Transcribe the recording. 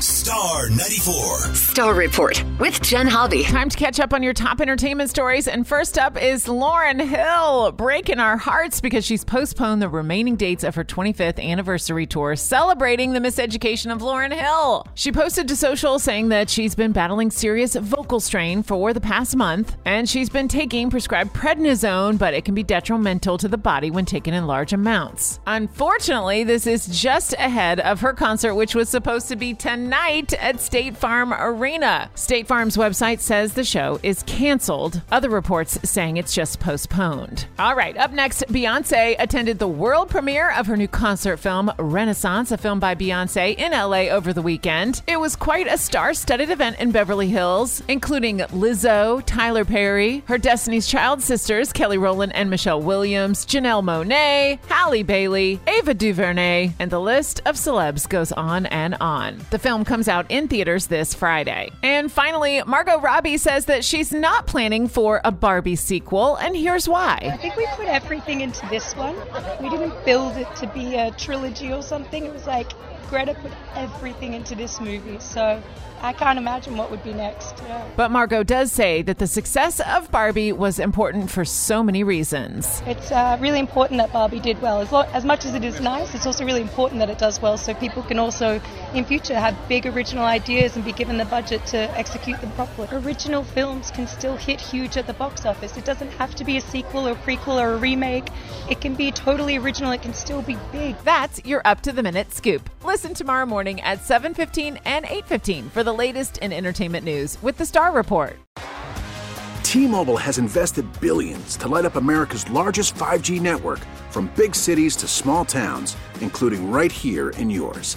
Star 94. Star Report with Jen Halby. Time to catch up on your top entertainment stories. And first up is Lauryn Hill breaking our hearts because she's postponed the remaining dates of her 25th anniversary tour celebrating the miseducation of Lauryn Hill. She posted to social saying that she's been battling serious vocal strain for the past month and she's been taking prescribed prednisone, but it can be detrimental to the body when taken in large amounts. Unfortunately, this is just ahead of her concert, which was supposed to be tonight at State Farm Arena. State Farm's website says the show is canceled. Other reports saying it's just postponed. All right, up next, Beyonce attended the world premiere of her new concert film, Renaissance, a film by Beyonce in LA over the weekend. It was quite a star-studded event in Beverly Hills, including Lizzo, Tyler Perry, her Destiny's Child sisters, Kelly Rowland and Michelle Williams, Janelle Monae, Halle Bailey, Ava DuVernay, and the list of celebs goes on and on. The film comes out in theaters this Friday. And finally, Margot Robbie says that she's not planning for a Barbie sequel, and here's why. I think we put everything into this one. We didn't build it to be a trilogy or something. It was like Greta put everything into this movie, so I can't imagine what would be next. Yeah. But Margot does say that the success of Barbie was important for so many reasons. It's really important that Barbie did well. As much as it is nice, it's also really important that it does well so people can also, in future, have big original ideas and be given the budget to execute them properly. Original films can still hit huge at the box office. It doesn't have to be a sequel or prequel or a remake. It can be totally original. It can still be big. That's your up-to-the-minute scoop. Listen tomorrow morning at 7:15 and 8:15 for the latest in entertainment news with The Star Report. T-Mobile has invested billions to light up America's largest 5G network from big cities to small towns, including right here in yours.